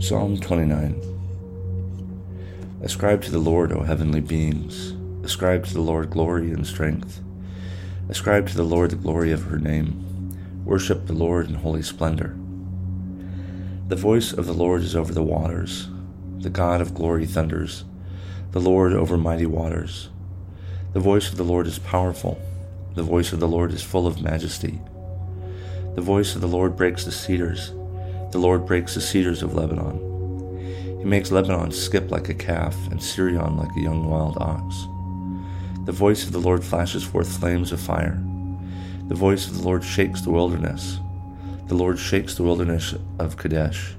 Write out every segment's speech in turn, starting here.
Psalm 29. Ascribe to the Lord, O heavenly beings. Ascribe to the Lord glory and strength. Ascribe to the Lord the glory of her name. Worship the Lord in holy splendor. The voice of the Lord is over the waters. The God of glory thunders. The Lord over mighty waters. The voice of the Lord is powerful. The voice of the Lord is full of majesty. The voice of the Lord breaks the cedars. The Lord breaks the cedars of Lebanon. He makes Lebanon skip like a calf and Sirion like a young wild ox. The voice of the Lord flashes forth flames of fire. The voice of the Lord shakes the wilderness. The Lord shakes the wilderness of Kadesh.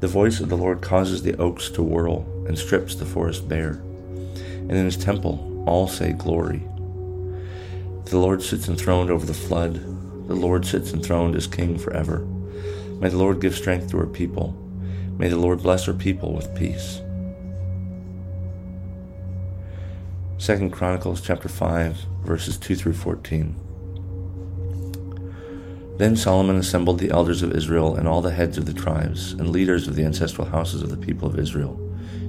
The voice of the Lord causes the oaks to whirl and strips the forest bare. And in his temple all say glory. The Lord sits enthroned over the flood. The Lord sits enthroned as king forever. May the Lord give strength to her people. May the Lord bless her people with peace. 2 Chronicles chapter 5, verses 2 through 14. Then Solomon assembled the elders of Israel and all the heads of the tribes and leaders of the ancestral houses of the people of Israel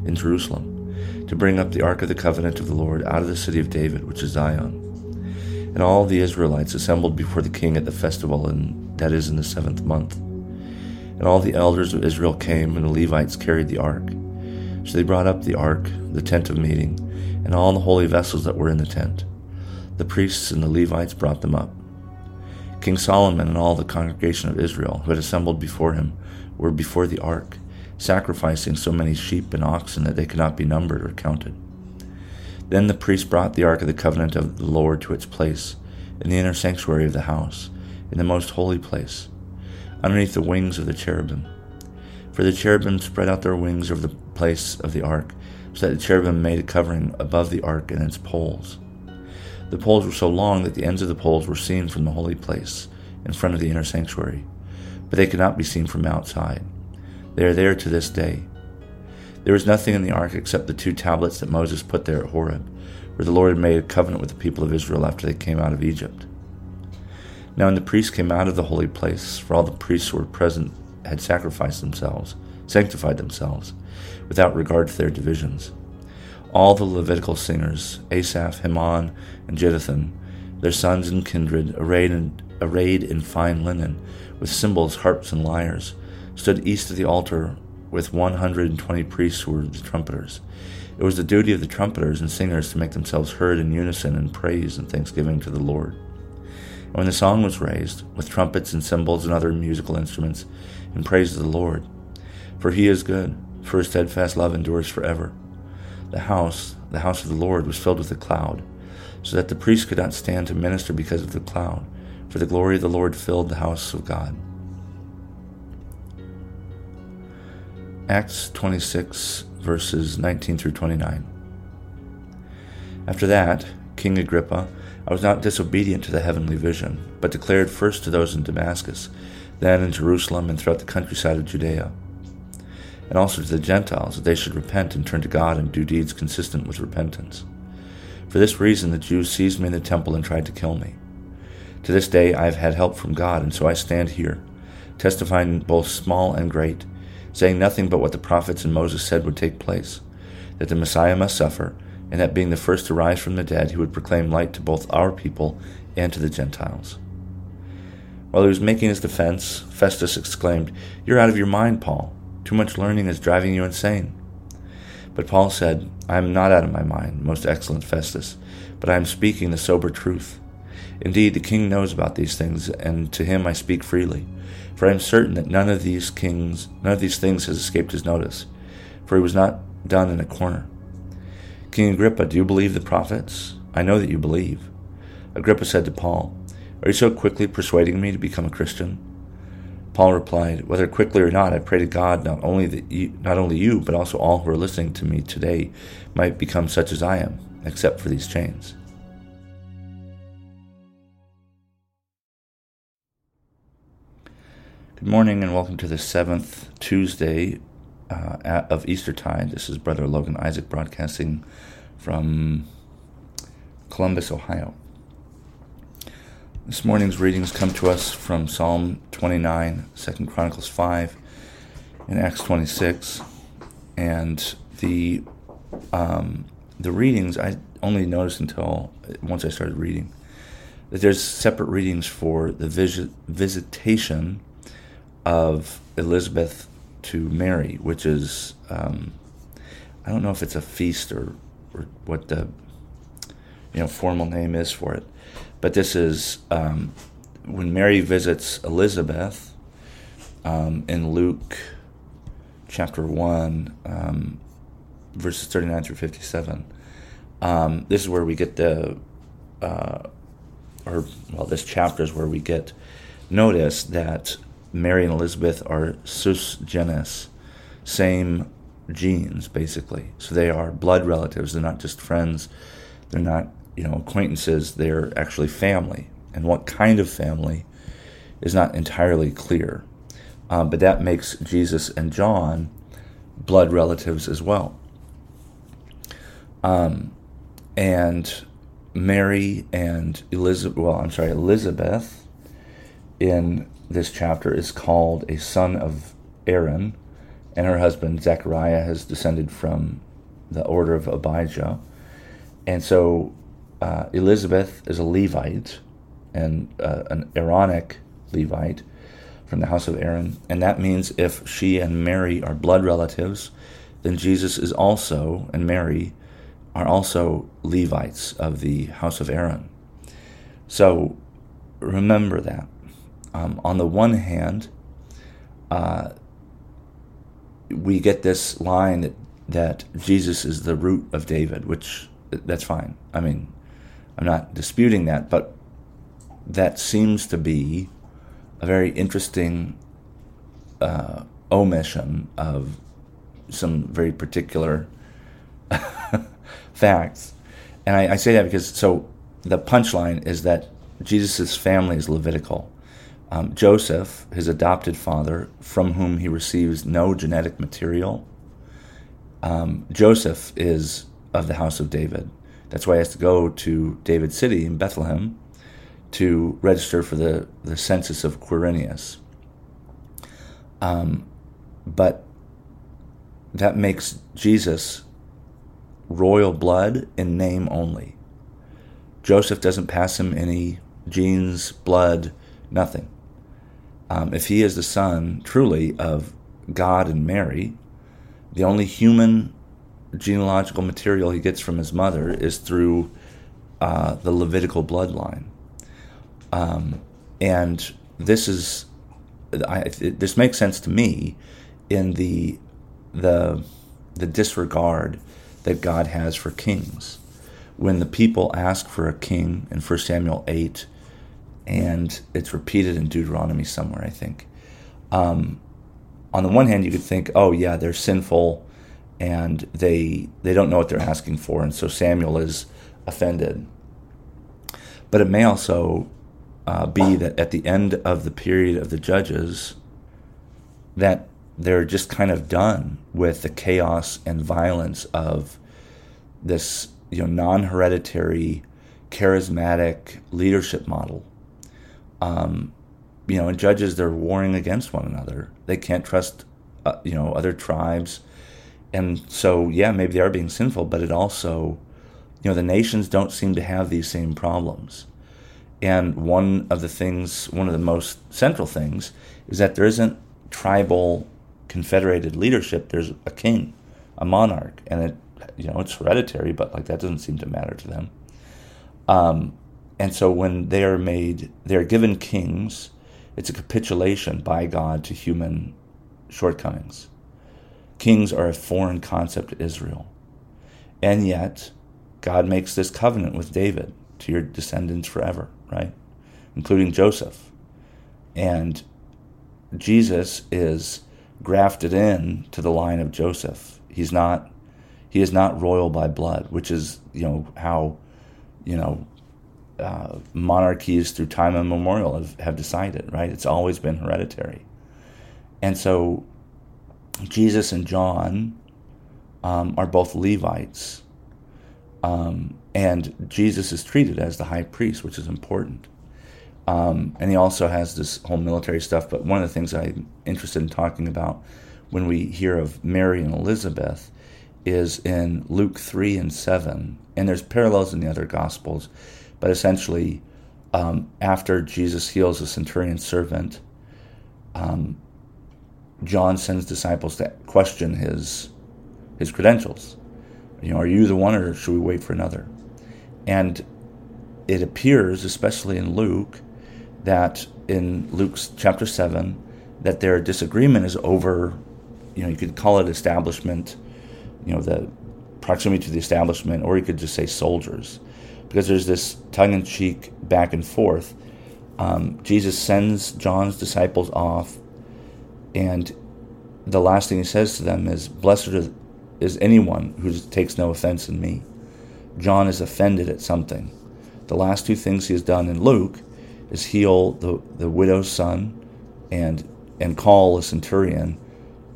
in Jerusalem to bring up the ark of the covenant of the Lord out of the city of David, which is Zion. And all the Israelites assembled before the king at the festival, and that is in the 7th month. And all the elders of Israel came, and the Levites carried the ark. So they brought up the ark, the tent of meeting, and all the holy vessels that were in the tent. The priests and the Levites brought them up. King Solomon and all the congregation of Israel, who had assembled before him, were before the ark, sacrificing so many sheep and oxen that they could not be numbered or counted. Then the priests brought the ark of the covenant of the Lord to its place, in the inner sanctuary of the house, in the most holy place, underneath the wings of the cherubim. For the cherubim spread out their wings over the place of the ark, so that the cherubim made a covering above the ark and its poles. The poles were so long that the ends of the poles were seen from the holy place, in front of the inner sanctuary, but they could not be seen from outside. They are there to this day. There was nothing in the ark except the 2 tablets that Moses put there at Horeb, where the Lord had made a covenant with the people of Israel after they came out of Egypt. Now when the priests came out of the holy place, for all the priests who were present had sacrificed themselves, sanctified themselves, without regard to their divisions. All the Levitical singers, Asaph, Heman, and Jeduthun, their sons and kindred, arrayed in fine linen, with cymbals, harps, and lyres, stood east of the altar with 120 priests who were the trumpeters. It was the duty of the trumpeters and singers to make themselves heard in unison in praise and thanksgiving to the Lord. And when the song was raised, with trumpets and cymbals and other musical instruments, in praise of the Lord. For he is good, for his steadfast love endures forever. The house of the Lord, was filled with a cloud, so that the priests could not stand to minister because of the cloud, for the glory of the Lord filled the house of God. Acts 26, verses 19 through 29. After that, King Agrippa, I was not disobedient to the heavenly vision, but declared first to those in Damascus, then in Jerusalem and throughout the countryside of Judea, and also to the Gentiles, that they should repent and turn to God and do deeds consistent with repentance. For this reason the Jews seized me in the temple and tried to kill me. To this day I have had help from God, and so I stand here, testifying both small and great, saying nothing but what the prophets and Moses said would take place, that the Messiah must suffer, and that being the first to rise from the dead, he would proclaim light to both our people and to the Gentiles. While he was making his defense, Festus exclaimed, "You're out of your mind, Paul. Too much learning is driving you insane." But Paul said, "I am not out of my mind, most excellent Festus, but I am speaking the sober truth. Indeed, the king knows about these things, and to him I speak freely. For I am certain that none of these things has escaped his notice, for he was not done in a corner. King Agrippa, do you believe the prophets? I know that you believe." Agrippa said to Paul, "Are you so quickly persuading me to become a Christian?" Paul replied, "Whether quickly or not, I pray to God not only you, but also all who are listening to me today might become such as I am, except for these chains." Good morning and welcome to the 7th Tuesday of Eastertide. This is Brother Logan Isaac broadcasting from Columbus, Ohio. This morning's readings come to us from Psalm 29, 2 Chronicles 5, and Acts 26. And the readings, I only noticed until once I started reading, that there's separate readings for the visitation of Elizabeth to Mary, which is, I don't know if it's a feast or what the formal name is for it, but this is when Mary visits Elizabeth in Luke chapter 1, verses 39 through 57. This is where we get this chapter is where we get notice that Mary and Elizabeth are sus genes, same genes, basically. So they are blood relatives. They're not just friends. They're not, acquaintances. They're actually family. And what kind of family is not entirely clear. But that makes Jesus and John blood relatives as well. And Mary and Elizabeth in this chapter is called a son of Aaron, and her husband Zechariah has descended from the order of Abijah. And so Elizabeth is a Levite, and an Aaronic Levite from the house of Aaron. And that means if she and Mary are blood relatives, then Jesus is also, and Mary, are also Levites of the house of Aaron. So remember that. On the one hand, we get this line that Jesus is the root of David, which that's fine. I mean, I'm not disputing that, but that seems to be a very interesting omission of some very particular facts. And I say that because, so the punchline is that Jesus' family is Levitical. Joseph, his adopted father, from whom he receives no genetic material, Joseph is of the house of David. That's why he has to go to David's city in Bethlehem to register for the census of Quirinius. But that makes Jesus royal blood in name only. Joseph doesn't pass him any genes, blood, nothing. If he is the son, truly, of God and Mary, the only human genealogical material he gets from his mother is through the Levitical bloodline. And this is, this makes sense to me in the disregard that God has for kings. When the people ask for a king in 1 Samuel 8, and it's repeated in Deuteronomy somewhere, I think. On the one hand, you could think, oh yeah, they're sinful, and they don't know what they're asking for, and so Samuel is offended. But it may also be that at the end of the period of the judges, that they're just kind of done with the chaos and violence of this non-hereditary, charismatic leadership model. In Judges, they're warring against one another. They can't trust, other tribes. And so, yeah, maybe they are being sinful, but it also, the nations don't seem to have these same problems. And one of the most central things is that there isn't tribal confederated leadership. There's a king, a monarch, and it's hereditary, but that doesn't seem to matter to them. And so when they are given kings, it's a capitulation by God to human shortcomings. Kings are a foreign concept to Israel. And yet, God makes this covenant with David, to your descendants forever, right? Including Joseph. And Jesus is grafted in to the line of Joseph. He is not royal by blood, which is, how, monarchies through time immemorial have decided, right? It's always been hereditary. And so Jesus and John are both Levites. And Jesus is treated as the high priest, which is important. And he also has this whole military stuff. But one of the things I'm interested in talking about when we hear of Mary and Elizabeth is in Luke 3 and 7. And there's parallels in the other Gospels. But essentially, after Jesus heals the centurion's servant, John sends disciples to question his credentials. Are you the one, or should we wait for another? And it appears, especially in Luke, that in Luke chapter 7, that their disagreement is over, you could call it establishment, the proximity to the establishment, or you could just say soldiers, because there's this tongue-in-cheek back and forth. Jesus sends John's disciples off, and the last thing he says to them is, "Blessed is anyone who takes no offense in me." John is offended at something. The last two things he has done in Luke is heal the widow's son and call a centurion,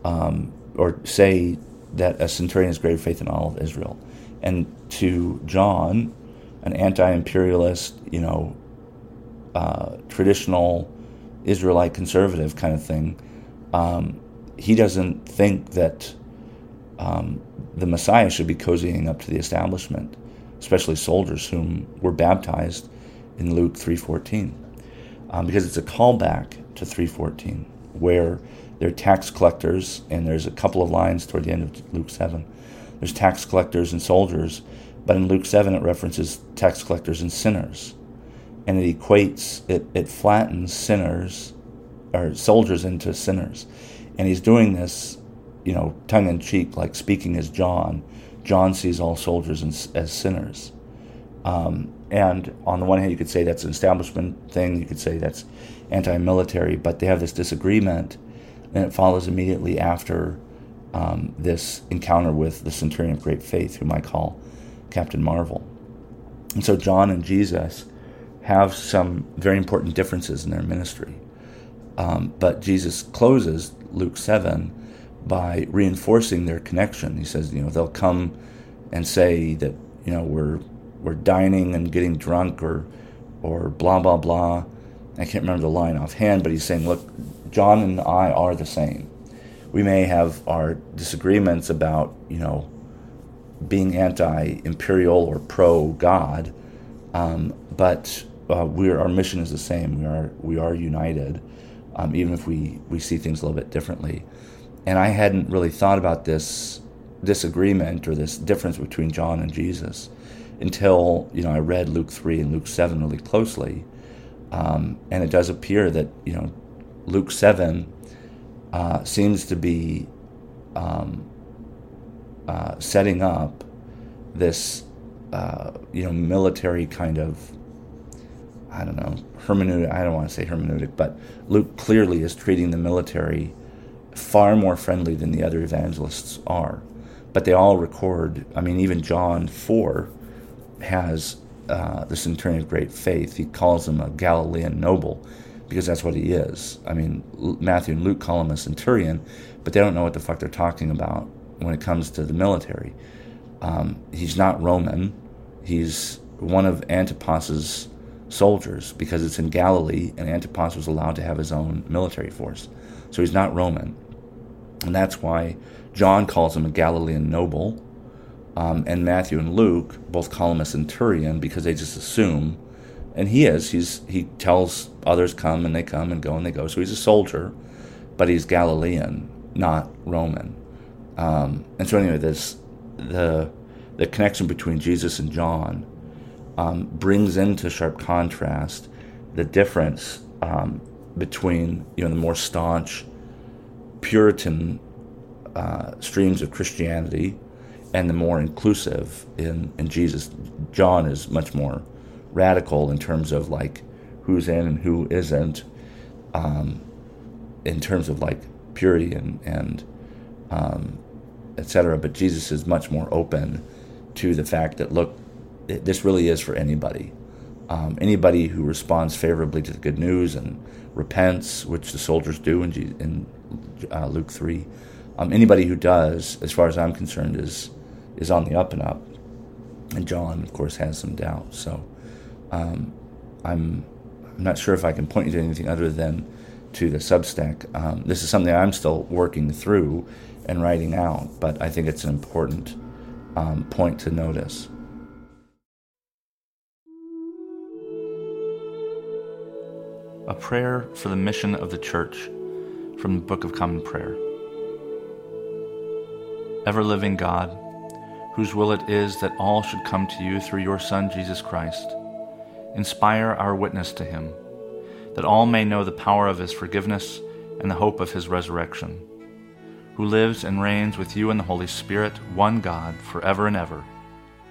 or say that a centurion has greater faith than all of Israel. And to John, an anti-imperialist, traditional Israelite conservative kind of thing, he doesn't think that the Messiah should be cozying up to the establishment, especially soldiers whom were baptized in Luke 3:14, because it's a callback to 3:14, where they're tax collectors, and there's a couple of lines toward the end of Luke 7. There's tax collectors and soldiers, but in Luke 7 it references tax collectors and sinners, and it equates, it flattens sinners, or soldiers, into sinners. And he's doing this, tongue-in-cheek, like speaking as John. John sees all soldiers as sinners. And on the one hand, you could say that's an establishment thing, you could say that's anti-military, but they have this disagreement, and it follows immediately after this encounter with the centurion of great faith, whom I call Captain Marvel. And so John and Jesus have some very important differences in their ministry. But Jesus closes Luke 7 by reinforcing their connection. He says, they'll come and say that, we're dining and getting drunk or blah, blah, blah. I can't remember the line offhand, but he's saying, look, John and I are the same. We may have our disagreements about, being anti-imperial or pro-God, but our mission is the same. We are united, even if we see things a little bit differently. And I hadn't really thought about this disagreement or this difference between John and Jesus until, I read Luke 3 and Luke 7 really closely. And it does appear that, Luke 7 seems to be setting up this, military kind of, I don't want to say hermeneutic, but Luke clearly is treating the military far more friendly than the other evangelists are. But they all record, even John 4 has the centurion of great faith. He calls him a Galilean noble, because that's what he is. Matthew and Luke call him a centurion, but they don't know what the fuck they're talking about when it comes to the military. He's not Roman. He's one of Antipas's soldiers, because it's in Galilee, and Antipas was allowed to have his own military force. So he's not Roman. And that's why John calls him a Galilean noble, and Matthew and Luke both call him a centurion, because they just assume, and he is, he tells others come, and they come, and they go. So he's a soldier, but he's Galilean, not Roman. And so anyway, the connection between Jesus and John brings into sharp contrast the difference between the more staunch Puritan streams of Christianity and the more inclusive in Jesus. John is much more radical in terms of who's in and who isn't, in terms of like purity and et cetera, but Jesus is much more open to the fact that, look, this really is for anybody. Anybody who responds favorably to the good news and repents, which the soldiers do in Luke 3, anybody who does, as far as I'm concerned, is on the up and up. And John, of course, has some doubt. So I'm not sure if I can point you to anything other than to the Substack. This is something I'm still working through and writing out, but I think it's an important point to notice. A prayer for the mission of the church from the Book of Common Prayer. Ever-living God, whose will it is that all should come to you through your Son, Jesus Christ, inspire our witness to him, that all may know the power of his forgiveness and the hope of his resurrection, who lives and reigns with you in the Holy Spirit, one God, forever and ever.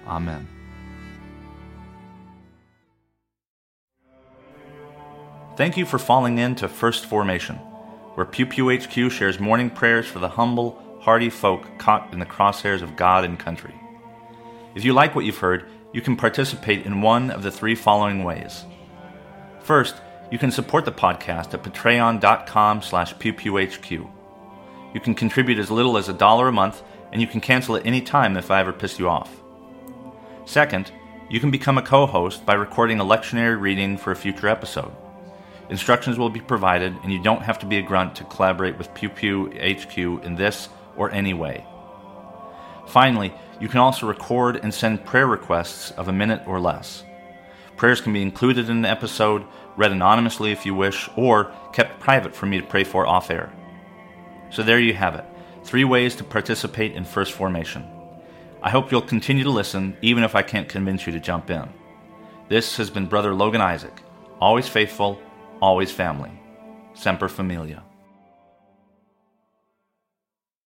Amen. Thank you for falling into First Formation, where Pew Pew HQ shares morning prayers for the humble, hardy folk caught in the crosshairs of God and country. If you like what you've heard, you can participate in one of the three following ways. First, you can support the podcast at patreon.com/pewpewhq. You can contribute as little as $1 a month, and you can cancel at any time if I ever piss you off. Second, you can become a co-host by recording a lectionary reading for a future episode. Instructions will be provided, and you don't have to be a grunt to collaborate with Pew Pew HQ in this or any way. Finally, you can also record and send prayer requests of a minute or less. Prayers can be included in an episode, read anonymously if you wish, or kept private for me to pray for off-air. So there you have it, 3 ways to participate in First Formation. I hope you'll continue to listen, even if I can't convince you to jump in. This has been Brother Logan Isaac, always faithful, always family. Semper Familia.